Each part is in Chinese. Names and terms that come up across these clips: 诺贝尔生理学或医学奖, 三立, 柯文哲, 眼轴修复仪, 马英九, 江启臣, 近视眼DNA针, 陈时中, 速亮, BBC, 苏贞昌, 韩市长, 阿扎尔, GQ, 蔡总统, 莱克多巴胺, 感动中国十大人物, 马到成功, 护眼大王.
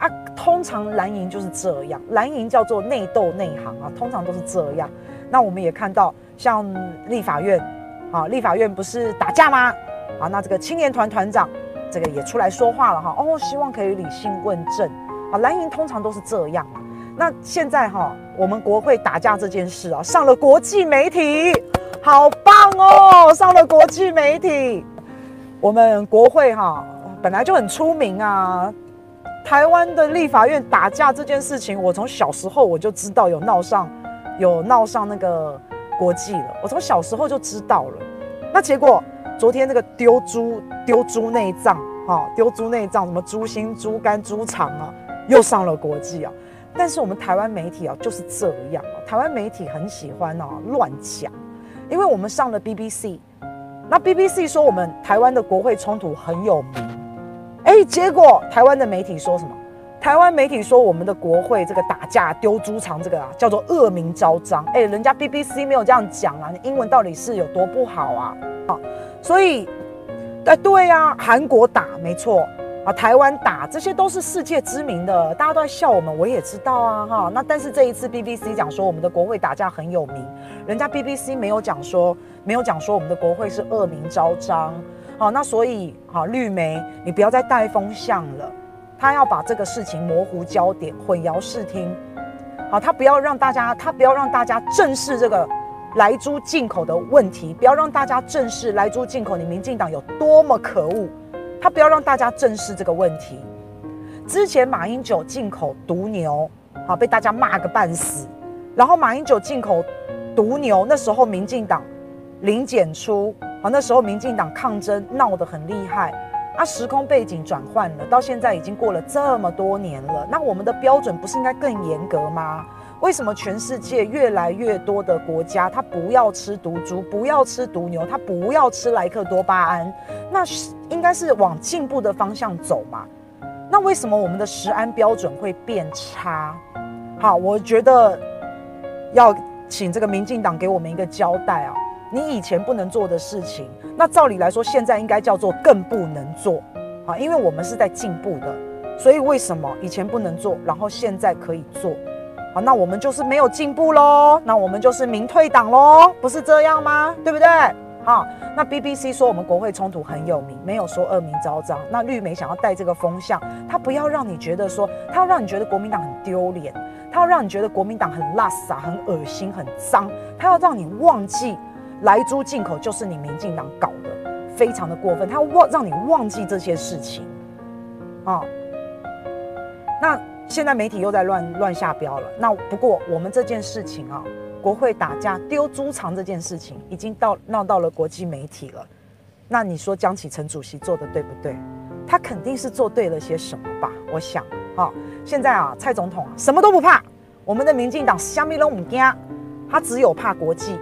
啊，通常蓝营就是这样，蓝营叫做内斗内行啊，通常都是这样。那我们也看到，像立法院，啊，立法院不是打架吗？啊，那这个青年团团长，这个也出来说话了哈，哦，希望可以理性问政啊。蓝营通常都是这样啊。那现在哈，我们国会打架这件事啊，上了国际媒体，好棒哦，上了国际媒体。我们国会哈，本来就很出名啊。台湾的立法院打架这件事情，我从小时候我就知道有闹上那个国际了，我从小时候就知道了。那结果昨天那个丢猪内脏啊，丢猪内脏什么猪心、猪肝、猪肠啊，又上了国际啊。但是我们台湾媒体啊就是这样啊，台湾媒体很喜欢啊乱讲，因为我们上了 BBC， 那 BBC 说我们台湾的国会冲突很有名。哎，结果台湾的媒体说什么？台湾媒体说我们的国会这个打架丢猪肠这个啊，叫做恶名昭彰。哎，人家 BBC 没有这样讲啊，你英文到底是有多不好啊？啊，所以，对啊，韩国打没错啊，台湾打，这些都是世界知名的，大家都在笑我们，我也知道啊哈。那但是这一次 BBC 讲说我们的国会打架很有名，人家 BBC 没有讲说我们的国会是恶名昭彰。好，那所以好，绿媒你不要再带风向了，他要把这个事情模糊焦点，混淆视听。好，他不要让大家正视这个莱猪进口的问题，不要让大家正视莱猪进口你民进党有多么可恶，他不要让大家正视这个问题。之前马英九进口毒牛，好被大家骂个半死，然后马英九进口毒牛，那时候民进党零检出。好，那时候民进党抗争闹得很厉害啊，时空背景转换了，到现在已经过了这么多年了，那我们的标准不是应该更严格吗？为什么全世界越来越多的国家他不要吃毒猪，不要吃毒牛，他不要吃莱克多巴胺？那应该是往进步的方向走嘛，那为什么我们的食安标准会变差？好，我觉得要请这个民进党给我们一个交代啊，你以前不能做的事情，那照理来说现在应该叫做更不能做啊，因为我们是在进步的，所以为什么以前不能做，然后现在可以做啊？那我们就是没有进步咯，那我们就是民退党咯，不是这样吗？对不对？好，那 BBC 说我们国会冲突很有名，没有说恶名昭彰。那绿媒想要带这个风向，他不要让你觉得说，他要让你觉得国民党很丢脸，他要让你觉得国民党很垃圾、很恶心、很脏，他要让你忘记莱猪进口就是你民进党搞的，非常的过分，他要让你忘记这些事情啊。那现在媒体又在乱下标了。那不过我们这件事情啊，国会打架丢猪肠这件事情已经闹到了国际媒体了，那你说江启臣主席做的对不对？他肯定是做对了些什么吧，我想啊。现在啊，蔡总统啊什么都不怕，我们的民进党什么都不怕，他只有怕国际，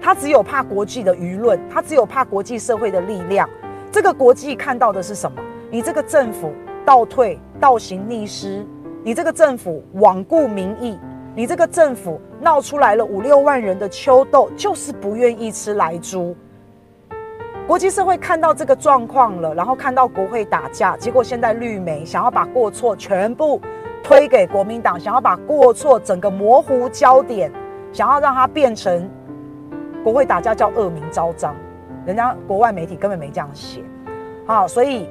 他只有怕国际的舆论，他只有怕国际社会的力量。这个国际看到的是什么？你这个政府倒退、倒行逆施，你这个政府罔顾民意，你这个政府闹出来了5-6万人的秋斗，就是不愿意吃莱猪。国际社会看到这个状况了，然后看到国会打架，结果现在绿媒想要把过错全部推给国民党，想要把过错整个模糊焦点，想要让它变成国会打架叫恶名昭彰，人家国外媒体根本没这样写啊。所以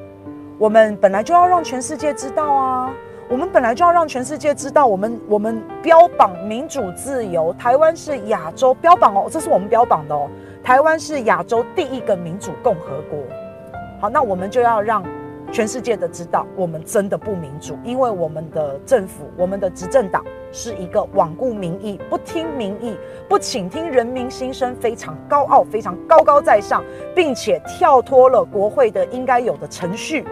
我们本来就要让全世界知道啊，我们本来就要让全世界知道，我们标榜民主自由，台湾是亚洲标榜哦，这是我们标榜的哦，台湾是亚洲第1个民主共和国。好，那我们就要让全世界的知道，我们真的不民主，因为我们的政府，我们的执政党是一个罔顾民意、不听民意、不倾听人民心声，非常高傲、非常高高在上，并且跳脱了国会的应该有的程序。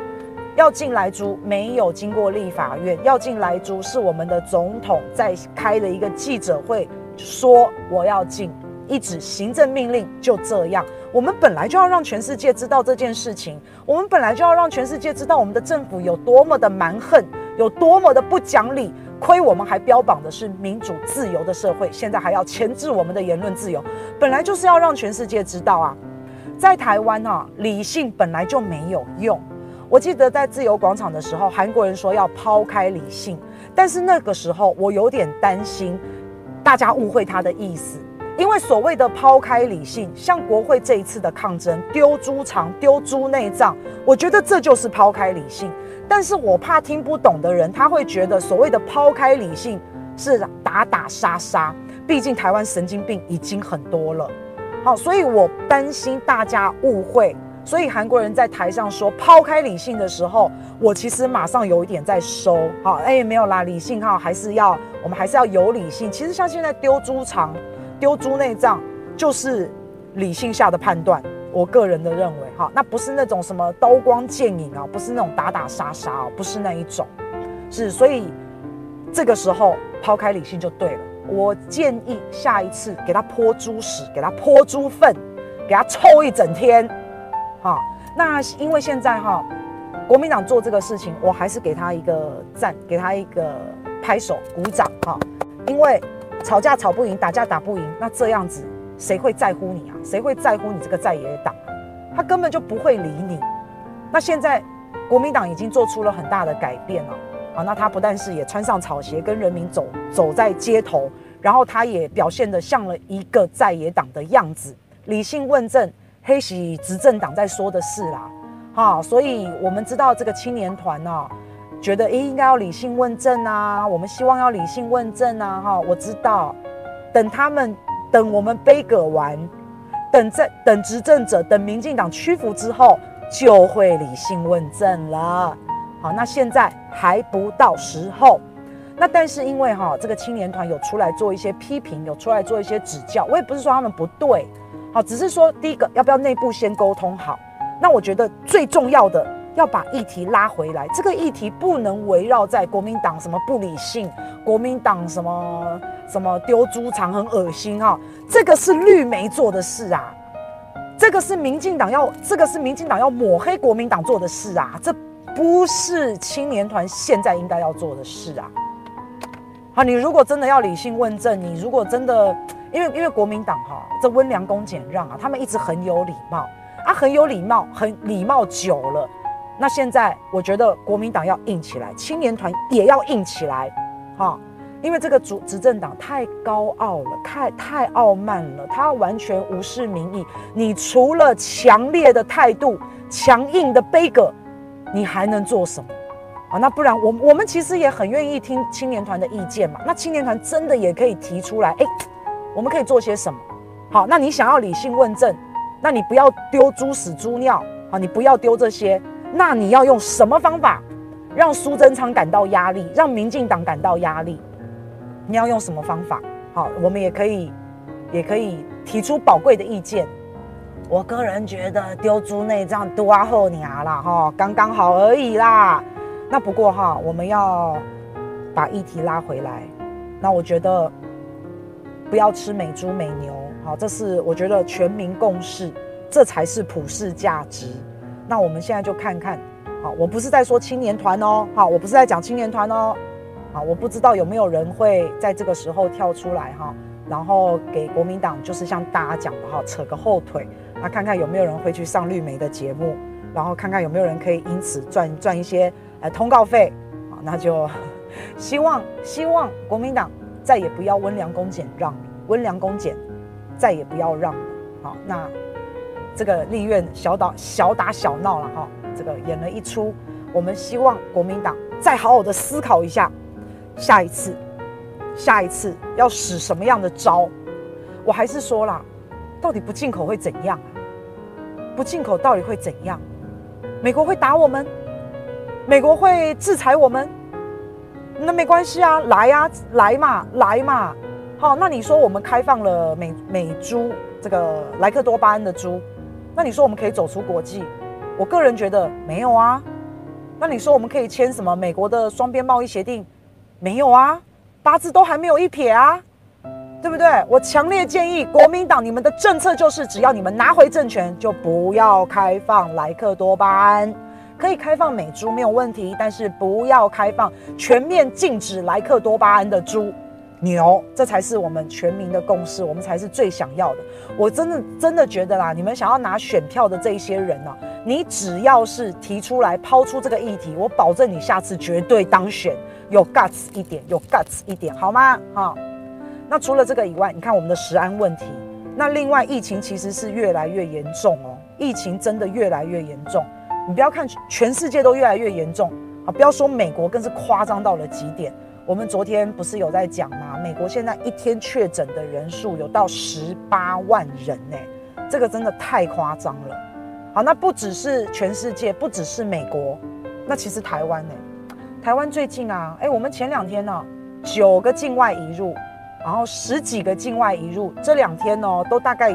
要进莱猪没有经过立法院，要进莱猪是我们的总统在开了一个记者会说我要进，一纸行政命令就这样。我们本来就要让全世界知道这件事情，我们本来就要让全世界知道我们的政府有多么的蛮横，有多么的不讲理。亏我们还标榜的是民主自由的社会，现在还要钳制我们的言论自由，本来就是要让全世界知道啊。在台湾啊，理性本来就没有用，我记得在自由广场的时候，韩国人说要抛开理性，但是那个时候我有点担心大家误会他的意思，因为所谓的抛开理性，像国会这一次的抗争，丢猪肠、丢猪内脏，我觉得这就是抛开理性。但是我怕听不懂的人，他会觉得所谓的抛开理性是打打杀杀，毕竟台湾神经病已经很多了。好，所以我担心大家误会。所以韩国人在台上说抛开理性的时候，我其实马上有一点在收，好，没有啦，理性哈，我们还是要有理性。其实像现在丢猪肠、丢猪内脏，就是理性下的判断。我个人的认为，哈，那不是那种什么刀光剑影啊，不是那种打打杀杀啊，不是那一种，是所以这个时候抛开理性就对了。我建议下一次给他泼猪屎，给他泼猪粪，给他臭一整天。啊，那因为现在哈，国民党做这个事情，我还是给他一个赞，给他一个拍手鼓掌哈。因为吵架吵不赢，打架打不赢，那这样子谁会在乎你啊？谁会在乎你这个在野党？他根本就不会理你。那现在国民党已经做出了很大的改变了啊，那他不但是也穿上草鞋跟人民走在街头，然后他也表现得像了一个在野党的样子，理性问政。黑喜执政党在说的事啦，哈，所以我们知道这个青年团呢、啊，觉得应该要理性问政啊，我们希望要理性问政啊，哈，我知道，等我们杯葛完，等执政者等民进党屈服之后，就会理性问政了，好，那现在还不到时候，那但是因为哈、啊，这个青年团有出来做一些批评，有出来做一些指教，我也不是说他们不对。好，只是说第一个要不要内部先沟通好？那我觉得最重要的要把议题拉回来，这个议题不能围绕在国民党什么不理性，国民党什么丢猪肠很恶心哈、哦，这个是绿媒做的事啊，这个是民进党要抹黑国民党做的事啊，这不是青年团现在应该要做的事啊。好，你如果真的要理性问政，你如果真的。因为国民党哈、啊，这温良恭俭让啊，他们一直很有礼貌啊，很礼貌久了。那现在我觉得国民党要硬起来，青年团也要硬起来，哈，因为这个执政党太高傲了，太傲慢了，他完全无视民意。你除了强烈的态度、强硬的杯葛，你还能做什么？啊，那不然我们其实也很愿意听青年团的意见嘛。那青年团真的也可以提出来，哎。我们可以做些什么？好，那你想要理性问政，那你不要丢猪屎猪尿，好，你不要丢这些。那你要用什么方法让苏贞昌感到压力，让民进党感到压力？你要用什么方法？好，我们也可以提出宝贵的意见。我个人觉得丢猪内脏多啊后娘啦，哈，刚刚好而已啦。那不过哈，我们要把议题拉回来。那我觉得。不要吃美猪美牛，好，这是我觉得全民共识，这才是普世价值。那我们现在就看看，好，我不是在说青年团哦，好，我不是在讲青年团哦，好，我不知道有没有人会在这个时候跳出来哈，然后给国民党就是像大家讲的哈，扯个后腿，那看看有没有人会去上绿媒的节目，然后看看有没有人可以因此赚一些通告费，啊，那就希望国民党。再也不要温良恭俭让，再也不要让了。好，那这个立院小打小闹了哈，这个演了一出。我们希望国民党再好好的思考一下，下一次要使什么样的招？我还是说啦，到底不进口会怎样啊？不进口到底会怎样？美国会打我们？美国会制裁我们？那没关系啊，来嘛，好，那你说我们开放了美猪这个莱克多巴胺的猪，那你说我们可以走出国际？我个人觉得没有啊。那你说我们可以签什么美国的双边贸易协定？没有啊，八字都还没有一撇啊，对不对？我强烈建议国民党，你们的政策就是只要你们拿回政权，就不要开放莱克多巴胺。可以开放美猪没有问题，但是不要开放全面禁止莱克多巴胺的猪牛，这才是我们全民的共识，我们才是最想要的。我真的觉得啦，你们想要拿选票的这一些人啊，你只要是提出来抛出这个议题，我保证你下次绝对当选，有 guts 一点，有 guts 一点，好吗？哈、哦。那除了这个以外，你看我们的食安问题，那另外疫情其实是越来越严重哦，疫情真的越来越严重。你不要看全世界都越来越严重啊，不要说美国更是夸张到了极点。我们昨天不是有在讲吗？美国现在一天确诊的人数有到18万人呢、欸，这个真的太夸张了。好，那不只是全世界，不只是美国，那其实台湾呢、欸？台湾最近啊，我们前两天呢、啊，9个境外移入，然后10几个境外移入，这两天哦，都大概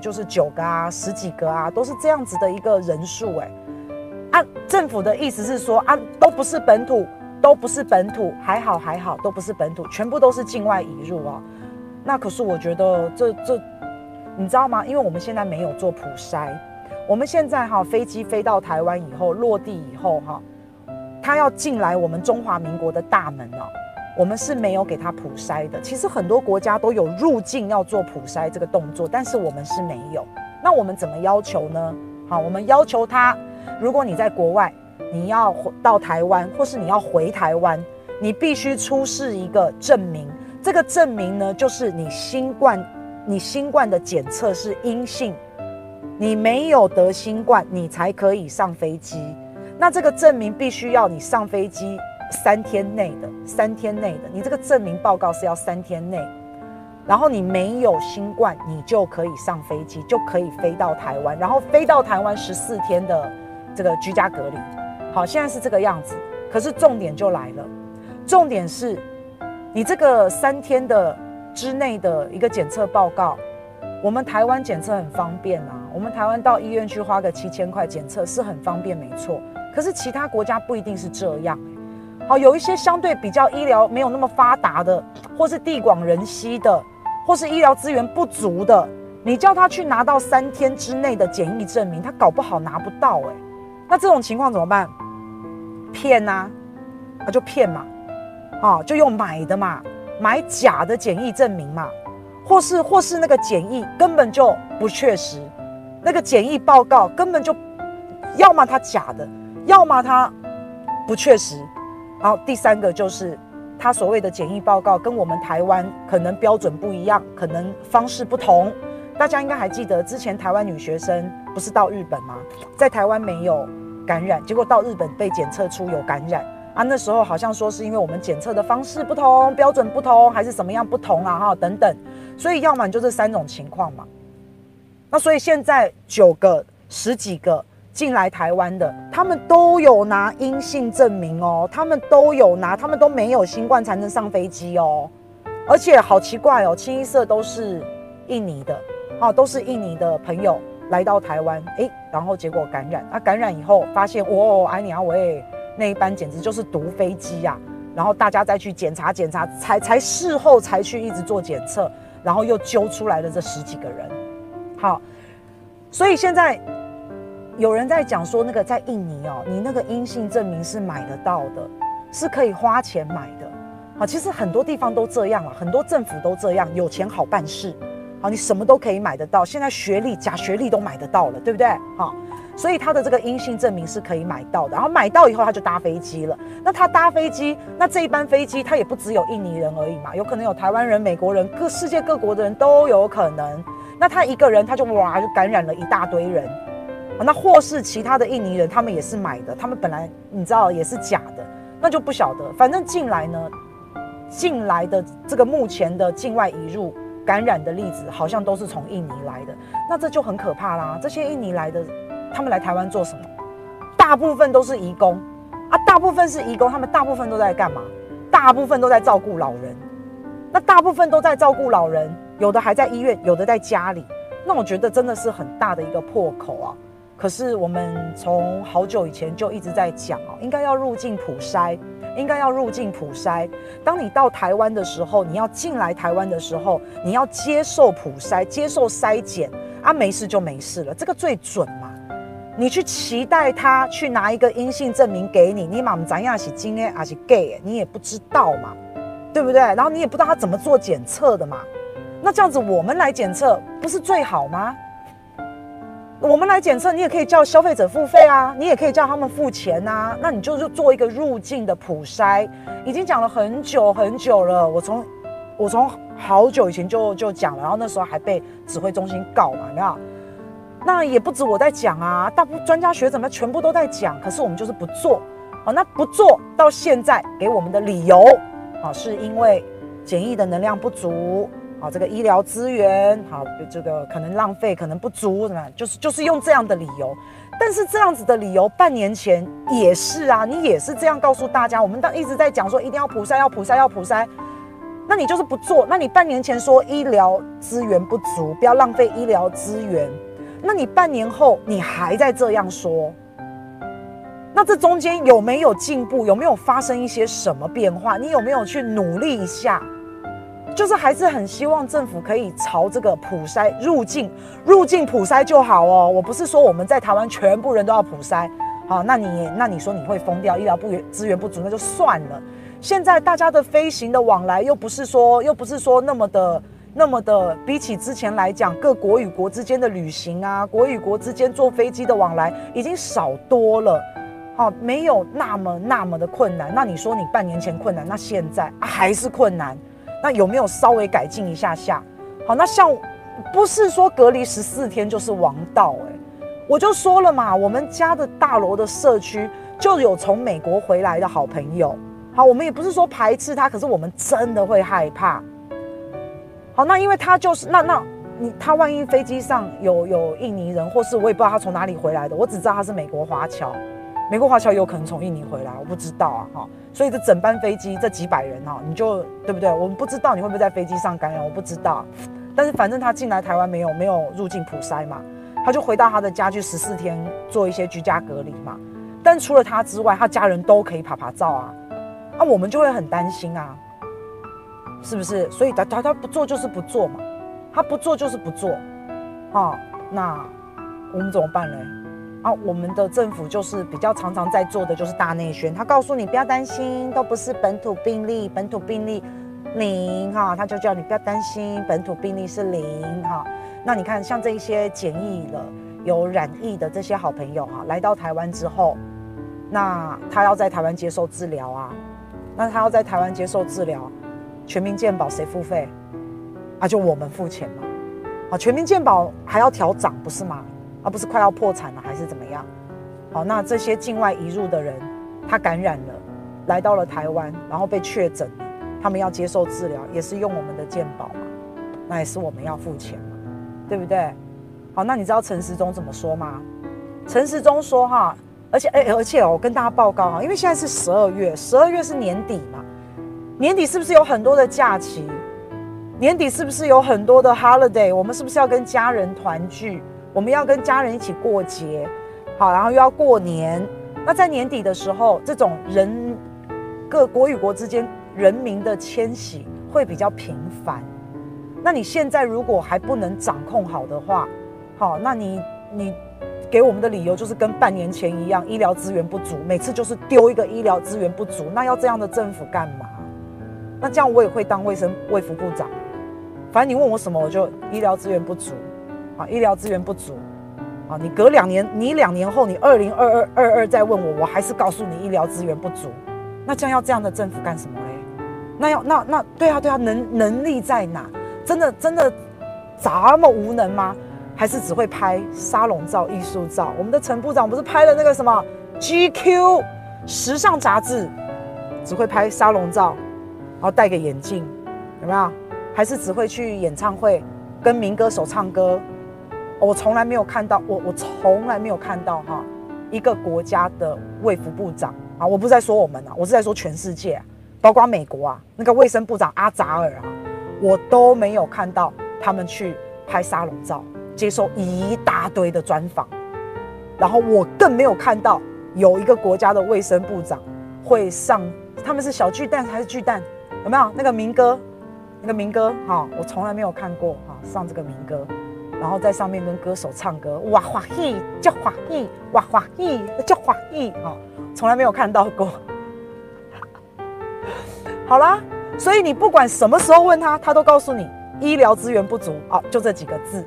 就是9个啊，10几个啊，都是这样子的一个人数哎、欸。啊，政府的意思是说啊，都不是本土，还好，都不是本土，全部都是境外移入啊。那可是我觉得这，你知道吗？因为我们现在没有做普筛，我们现在哈、啊、飞机飞到台湾以后，落地以后哈、啊，它要进来我们中华民国的大门啊，我们是没有给它普筛的。其实很多国家都有入境要做普筛这个动作，但是我们是没有。那我们怎么要求呢？好，我们要求他，如果你在国外。你要到台湾，或是你要回台湾，你必须出示一个证明。这个证明呢，就是你新冠的检测是阴性，你没有得新冠，你才可以上飞机。那这个证明必须要你上飞机3天内的，你这个证明报告是要3天内。然后你没有新冠，你就可以上飞机，就可以飞到台湾，然后飞到台湾14天的。这个居家隔离，好，现在是这个样子。可是重点就来了，重点是，你这个3天的之内的一个检测报告，我们台湾检测很方便啊，我们台湾到医院去花个7000块检测是很方便，没错。可是其他国家不一定是这样。好，有一些相对比较医疗没有那么发达的，或是地广人稀的，或是医疗资源不足的，你叫他去拿到3天之内的检疫证明，他搞不好拿不到哎。那这种情况怎么办？骗啊，就骗嘛，啊，就用买的嘛，买假的检疫证明嘛，或是那个检疫根本就不确实，那个检疫报告根本就，要么它假的，要么它不确实。然后第三个就是，它所谓的检疫报告跟我们台湾可能标准不一样，可能方式不同。大家应该还记得之前台湾女学生不是到日本吗？在台湾没有感染，结果到日本被检测出有感染啊！那时候好像说是因为我们检测的方式不同、标准不同，还是什么样不同啊？哈，等等。所以要么你就这3种情况嘛。那所以现在9个、10几个进来台湾的，他们都有拿阴性证明哦，他们都有拿，他们都没有新冠才能上飞机哦。而且好奇怪哦，清一色都是印尼的。哦，都是印尼的朋友来到台湾，然后结果感染，感染以后发现，哎你啊喂，那一班简直就是毒飞机啊！然后大家再去检查，才事后才去一直做检测，然后又揪出来了这10几个人。好，所以现在有人在讲说，那个在印尼哦，你那个阴性证明是买得到的，是可以花钱买的。好，其实很多地方都这样了，很多政府都这样，有钱好办事。好，你什么都可以买得到，现在学历、假学历都买得到了，对不对？好，所以他的这个阴性证明是可以买到的。然后买到以后，他就搭飞机了。那他搭飞机，那这一班飞机，他也不只有印尼人而已嘛，有可能有台湾人、美国人，世界各国的人都有可能。那他一个人，他就哇，就感染了一大堆人。那或是其他的印尼人，他们也是买的，他们本来你知道也是假的，那就不晓得。反正进来的这个目前的境外移入。感染的例子好像都是从印尼来的，那这就很可怕啦。这些印尼来的，他们来台湾做什么？大部分都是移工啊，大部分是移工，他们大部分都在干嘛？大部分都在照顾老人。那大部分都在照顾老人，有的还在医院，有的在家里。那我觉得真的是很大的一个破口啊。可是我们从好久以前就一直在讲哦，应该要入境普筛。应该要入境普筛。当你到台湾的时候，你要进来台湾的时候，你要接受普筛，接受筛检啊，没事就没事了，这个最准嘛。你去期待他去拿一个阴性证明给你，你嘛不知道是真的还是假的，你也不知道嘛，对不对？然后你也不知道他怎么做检测的嘛。那这样子我们来检测不是最好吗？我们来检测，你也可以叫消费者付费啊，你也可以叫他们付钱啊。那你就是做一个入境的普筛，已经讲了很久很久了。我从好久以前就讲了，然后那时候还被指挥中心告嘛，你知道？那也不止我在讲啊，大部分专家学者们全部都在讲，可是我们就是不做。好，那不做到现在给我们的理由，好，是因为检疫的能量不足。好，这个医疗资源，好，这个可能浪费，可能不足，就是用这样的理由。但是这样子的理由，半年前也是啊，你也是这样告诉大家，我们一直在讲说一定要普筛，要普筛，要普筛。那你就是不做，那你半年前说医疗资源不足，不要浪费医疗资源，那你半年后你还在这样说，那这中间有没有进步？有没有发生一些什么变化？你有没有去努力一下？就是还是很希望政府可以朝这个普筛入境普筛就好哦。我不是说我们在台湾全部人都要普筛，好，那你说你会疯掉，医疗资源不足那就算了。现在大家的飞行的往来又不是说那么的，比起之前来讲，各国与国之间的旅行啊，国与国之间坐飞机的往来已经少多了，好，没有那么的困难。那你说你半年前困难，那现在还是困难。那有没有稍微改进一下下？好，那像不是说隔离14天就是王道哎、欸，我就说了嘛，我们家的大楼的社区就有从美国回来的好朋友，好，我们也不是说排斥他，可是我们真的会害怕。好，那因为他就是他万一飞机上有印尼人，或是我也不知道他从哪里回来的，我只知道他是美国华侨。美国华侨有可能从印尼回来，我不知道啊，哈，所以这整班飞机这几百人哈，你就对不对？我们不知道你会不会在飞机上感染，我不知道。但是反正他进来台湾没有入境普筛嘛，他就回到他的家去14天做一些居家隔离嘛。但除了他之外，他家人都可以拍照啊，那我们就会很担心啊，是不是？所以他不做就是不做嘛，他不做就是不做，啊，那我们怎么办呢？啊，我们的政府就是比较常常在做的就是大内宣，他告诉你不要担心，都不是本土病例，本土病例0哈，他就叫你不要担心，本土病例是0哈。那你看像这一些检疫了有染疫的这些好朋友哈，来到台湾之后，那他要在台湾接受治疗啊，全民健保谁付费？啊，就我们付钱嘛，啊，全民健保还要调涨不是吗？而不是快要破产了还是怎么样？好，那这些境外移入的人，他感染了，来到了台湾，然后被确诊了，他们要接受治疗，也是用我们的健保嘛，那也是我们要付钱嘛，对不对？好，那你知道陈时中怎么说吗？陈时中说哈，而且我跟大家报告哈，因为现在是12月，12月是年底嘛，年底是不是有很多的假期？年底是不是有很多的 holiday？ 我们是不是要跟家人团聚？我们要跟家人一起过节，好，然后又要过年。那在年底的时候，这种各国与国之间人民的迁徙会比较频繁。那你现在如果还不能掌控好的话，好，那你给我们的理由就是跟半年前一样，医疗资源不足，每次就是丢一个医疗资源不足。那要这样的政府干嘛？那这样我也会当卫福部长。反正你问我什么，我就医疗资源不足。啊，医疗资源不足，啊，你隔2年，你2年后，你2022再问我，我还是告诉你医疗资源不足，那这样要这样的政府干什么嘞？那对啊，能力在哪？真的，这么无能吗？还是只会拍沙龙照、艺术照？我们的陈部长不是拍了那个什么 GQ 时尚杂志，只会拍沙龙照，然后戴个眼镜，有没有？还是只会去演唱会跟民歌手唱歌？我从来没有看到，我从来没有看到哈，一个国家的卫福部长啊，我不是在说我们啊，我是在说全世界啊，包括美国啊，那个卫生部长阿扎尔啊，我都没有看到他们去拍沙龙照，接受一大堆的专访，然后我更没有看到有一个国家的卫生部长会上，他们是小巨蛋还是巨蛋？有没有那个民歌？哈，我从来没有看过哈，上这个民歌。然后在上面跟歌手唱歌，哇哇嘿，叫哇嘿，哇哇嘿，叫哇嘿，哦，从来没有看到过。好啦，所以你不管什么时候问他，他都告诉你医疗资源不足啊，就这几个字。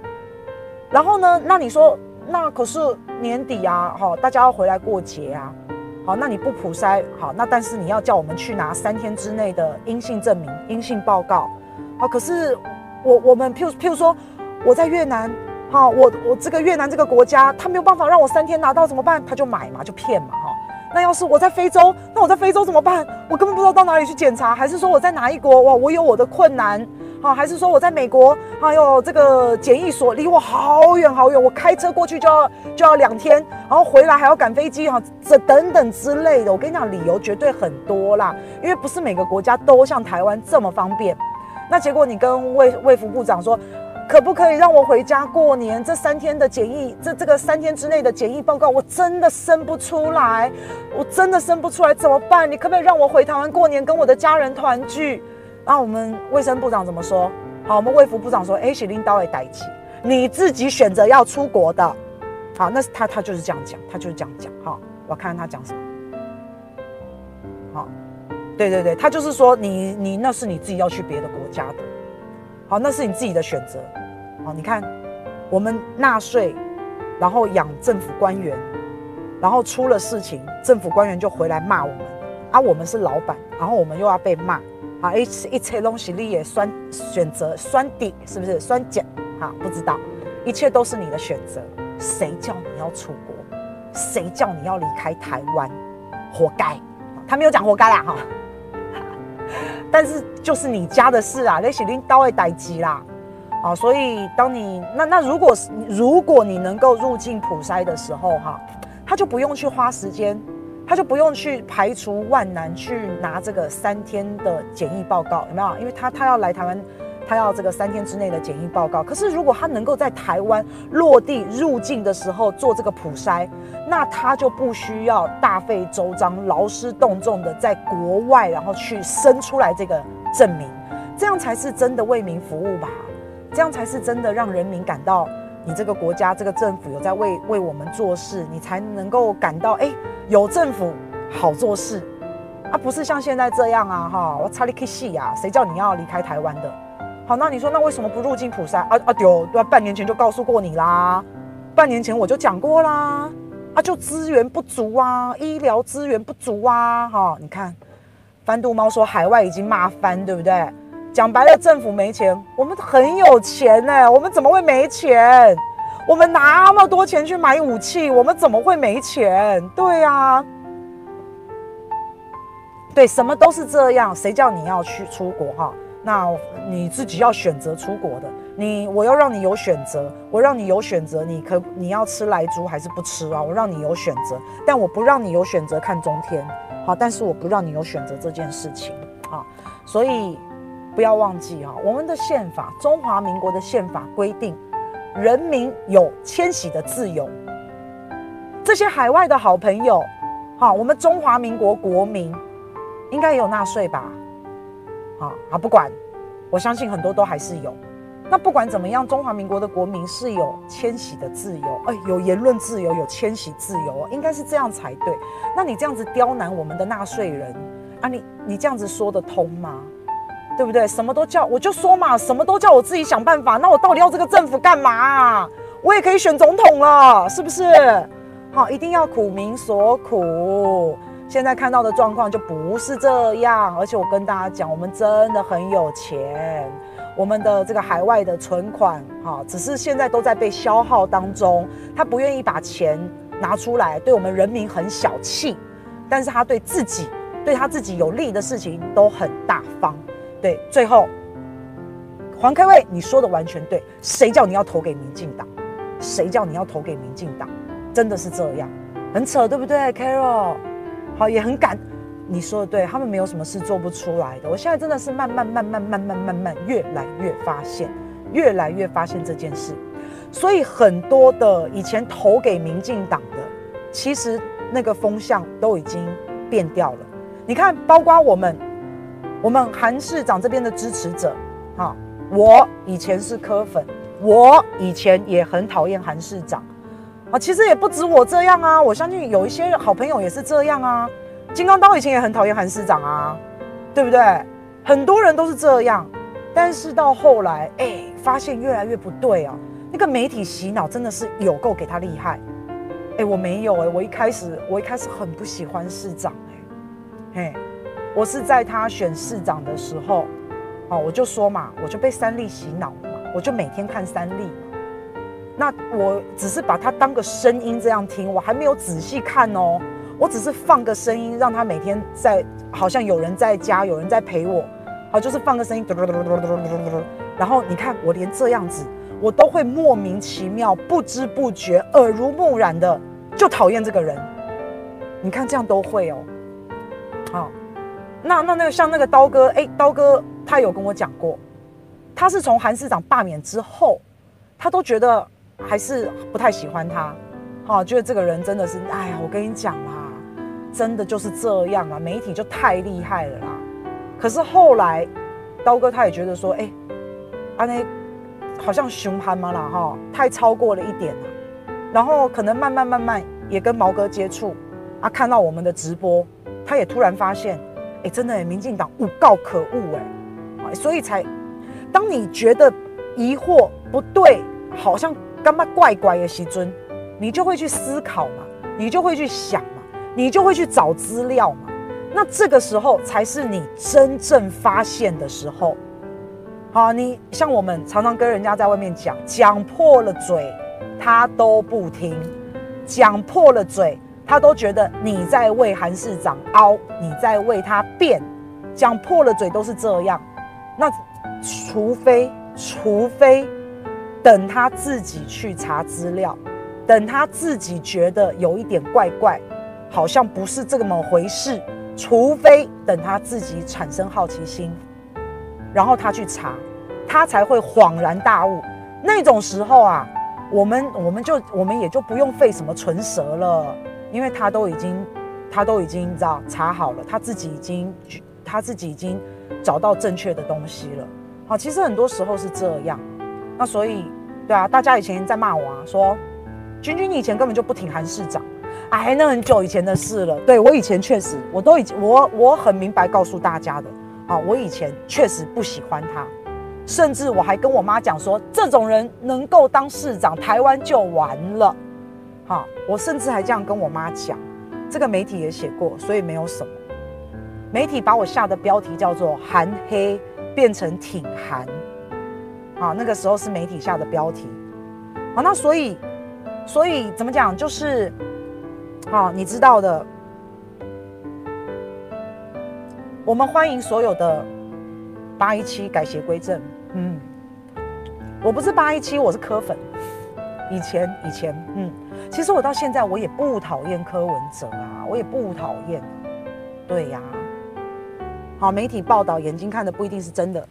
然后呢，那你说那可是年底啊，好，大家要回来过节啊，好，那你不普筛，好，那但是你要叫我们去拿3天之内的阴性证明、阴性报告，好，可是我们譬如说我在越南，好，我这个越南这个国家，他没有办法让我3天拿到，怎么办？他就买嘛，就骗嘛，哈。那要是我在非洲，那我在非洲怎么办？我根本不知道到哪里去检查，还是说我在哪一国？哇，我有我的困难。好，还是说我在美国，还有这个检疫所离我好远好远，我开车过去就要2天，然后回来还要赶飞机，哈，这等等之类的。我跟你讲，理由绝对很多啦，因为不是每个国家都像台湾这么方便。那结果你跟卫福部长说，可不可以让我回家过年？这3天的检疫，这个3天之内的检疫报告，我真的生不出来，我真的生不出来，怎么办？你可不可以让我回台湾过年，跟我的家人团聚？那我们卫生部长怎么说？好，我们卫福部长说：“哎，是领导也代志，你自己选择要出国的。”好，那他就是这样讲，他就是这样讲。好，我看看他讲什么。好，对对对，他就是说你那是你自己要去别的国家的，好，那是你自己的选择。好，你看我们纳税，然后养政府官员，然后出了事情，政府官员就回来骂我们啊，我们是老板，然后我们又要被骂。啊，一切东西你也选择酸底是不是酸碱？啊，不知道，一切都是你的选择。谁叫你要出国？谁叫你要离开台湾？活该！他没有讲活该啦哈，但是就是你家的事啊，那是你家的代志啦。啊，所以当你那如果你能够入境普筛的时候哈，他就不用去花时间。他就不用去排除万难去拿这个3天的检疫报告，有没有？因为他要来台湾，他要这个3天之内的检疫报告。可是如果他能够在台湾落地入境的时候做这个普筛，那他就不需要大费周章、劳师动众的在国外，然后去生出来这个证明，这样才是真的为民服务吧？这样才是真的让人民感到你这个国家、这个政府有在为我们做事，你才能够感到哎。有政府好做事啊，不是像现在这样啊哈！我差你去死啊，谁叫你要离开台湾的？好，那你说那为什么不入境普筛啊？对，半年前就告诉过你啦，半年前我就讲过啦啊，就资源不足啊，医疗资源不足啊哈！你看，翻肚猫说海外已经骂翻，对不对？讲白了，政府没钱，我们很有钱哎，我们怎么会没钱？我们拿那么多钱去买武器，我们怎么会没钱？对啊，对，什么都是这样。谁叫你要去出国哈？那你自己要选择出国的。我要让你有选择，我让你有选择，你要吃莱猪还是不吃啊？我让你有选择，但我不让你有选择看中天。好，但是我不让你有选择这件事情啊。所以不要忘记哈，我们的宪法，中华民国的宪法规定。人民有迁徙的自由，这些海外的好朋友，好，我们中华民国国民应该也有纳税吧？啊，不管，我相信很多都还是有。那不管怎么样，中华民国的国民是有迁徙的自由，哎，有言论自由，有迁徙自由，应该是这样才对。那你这样子刁难我们的纳税人啊，你这样子说得通吗？对不对？什么都叫我就说嘛，什么都叫我自己想办法。那我到底要这个政府干嘛啊？我也可以选总统了，是不是？好，一定要苦民所苦。现在看到的状况就不是这样，而且我跟大家讲，我们真的很有钱，我们的这个海外的存款，哈，只是现在都在被消耗当中。他不愿意把钱拿出来，对我们人民很小气，但是他对自己、对他自己有利的事情都很大方。对，最后，黄开卫，你说的完全对。谁叫你要投给民进党？谁叫你要投给民进党？真的是这样，很扯，对不对 ，Carol？ 好，也很敢。你说的对，他们没有什么事做不出来的。我现在真的是慢慢，越来越发现这件事。所以很多的以前投给民进党的，其实那个风向都已经变掉了。你看，包括我们韩市长这边的支持者，哈，我以前是柯粉，我以前也很讨厌韩市长，啊，其实也不止我这样啊，我相信有一些好朋友也是这样啊。金刚刀以前也很讨厌韩市长啊，对不对？很多人都是这样，但是到后来，哎，发现越来越不对啊。那个媒体洗脑真的是有够给他厉害。哎，我没有哎，我一开始很不喜欢市长哎，我是在他选市长的时候，哦，我就说嘛，我就被三立洗脑了嘛，我就每天看三立嘛。那我只是把它当个声音这样听，我还没有仔细看哦，我只是放个声音，让他每天在好像有人在家，有人在陪我，好，就是放个声音，然后你看我连这样子，我都会莫名其妙、不知不觉、耳濡目染的就讨厌这个人。你看这样都会哦，好，那个像那个刀哥，哎，刀哥他有跟我讲过，他是从韩市长罢免之后，他都觉得。还是不太喜欢他，好，觉得这个人真的是，哎呀，我跟你讲啦，真的就是这样啦，媒体就太厉害了啦。可是后来，刀哥他也觉得说，哎，啊那好像熊寒嘛啦哈，太超过了一点了。然后可能慢慢也跟毛哥接触，啊，看到我们的直播，他也突然发现，哎，真的，民进党有够可恶哎，所以才，当你觉得疑惑不对，好像。干嘛怪怪的时阵，你就会去思考嘛，你就会去想嘛，你就会去找资料嘛。那这个时候才是你真正发现的时候。好，你像我们常常跟人家在外面讲，讲破了嘴，他都不听；讲破了嘴，他都觉得你在为韩市长凹，你在为他辩。讲破了嘴都是这样。那除非。等他自己去查资料，等他自己觉得有一点怪怪，好像不是这么回事，除非等他自己产生好奇心，然后他去查，他才会恍然大悟。那种时候啊，我们也就不用费什么唇舌了，因为他都已经你知道查好了，他自己已经找到正确的东西了。好，其实很多时候是这样。那所以，对啊，大家以前在骂我啊，说君你以前根本就不挺韩市长，哎，那很久以前的事了。对，我以前确实，我很明白告诉大家的啊，我以前确实不喜欢他，甚至我还跟我妈讲说，这种人能够当市长，台湾就完了。啊，我甚至还这样跟我妈讲，这个媒体也写过，所以没有什么。媒体把我下的标题叫做"韩黑"，变成"挺韩"。啊，那个时候是媒体下的标题，啊，那所以怎么讲，就是，啊，你知道的，我们欢迎所有的817改邪归正，嗯，我不是817，我是柯粉，以前，嗯，其实我到现在我也不讨厌柯文哲啊，我也不讨厌，对呀，好，媒体报道眼睛看的不一定是真的。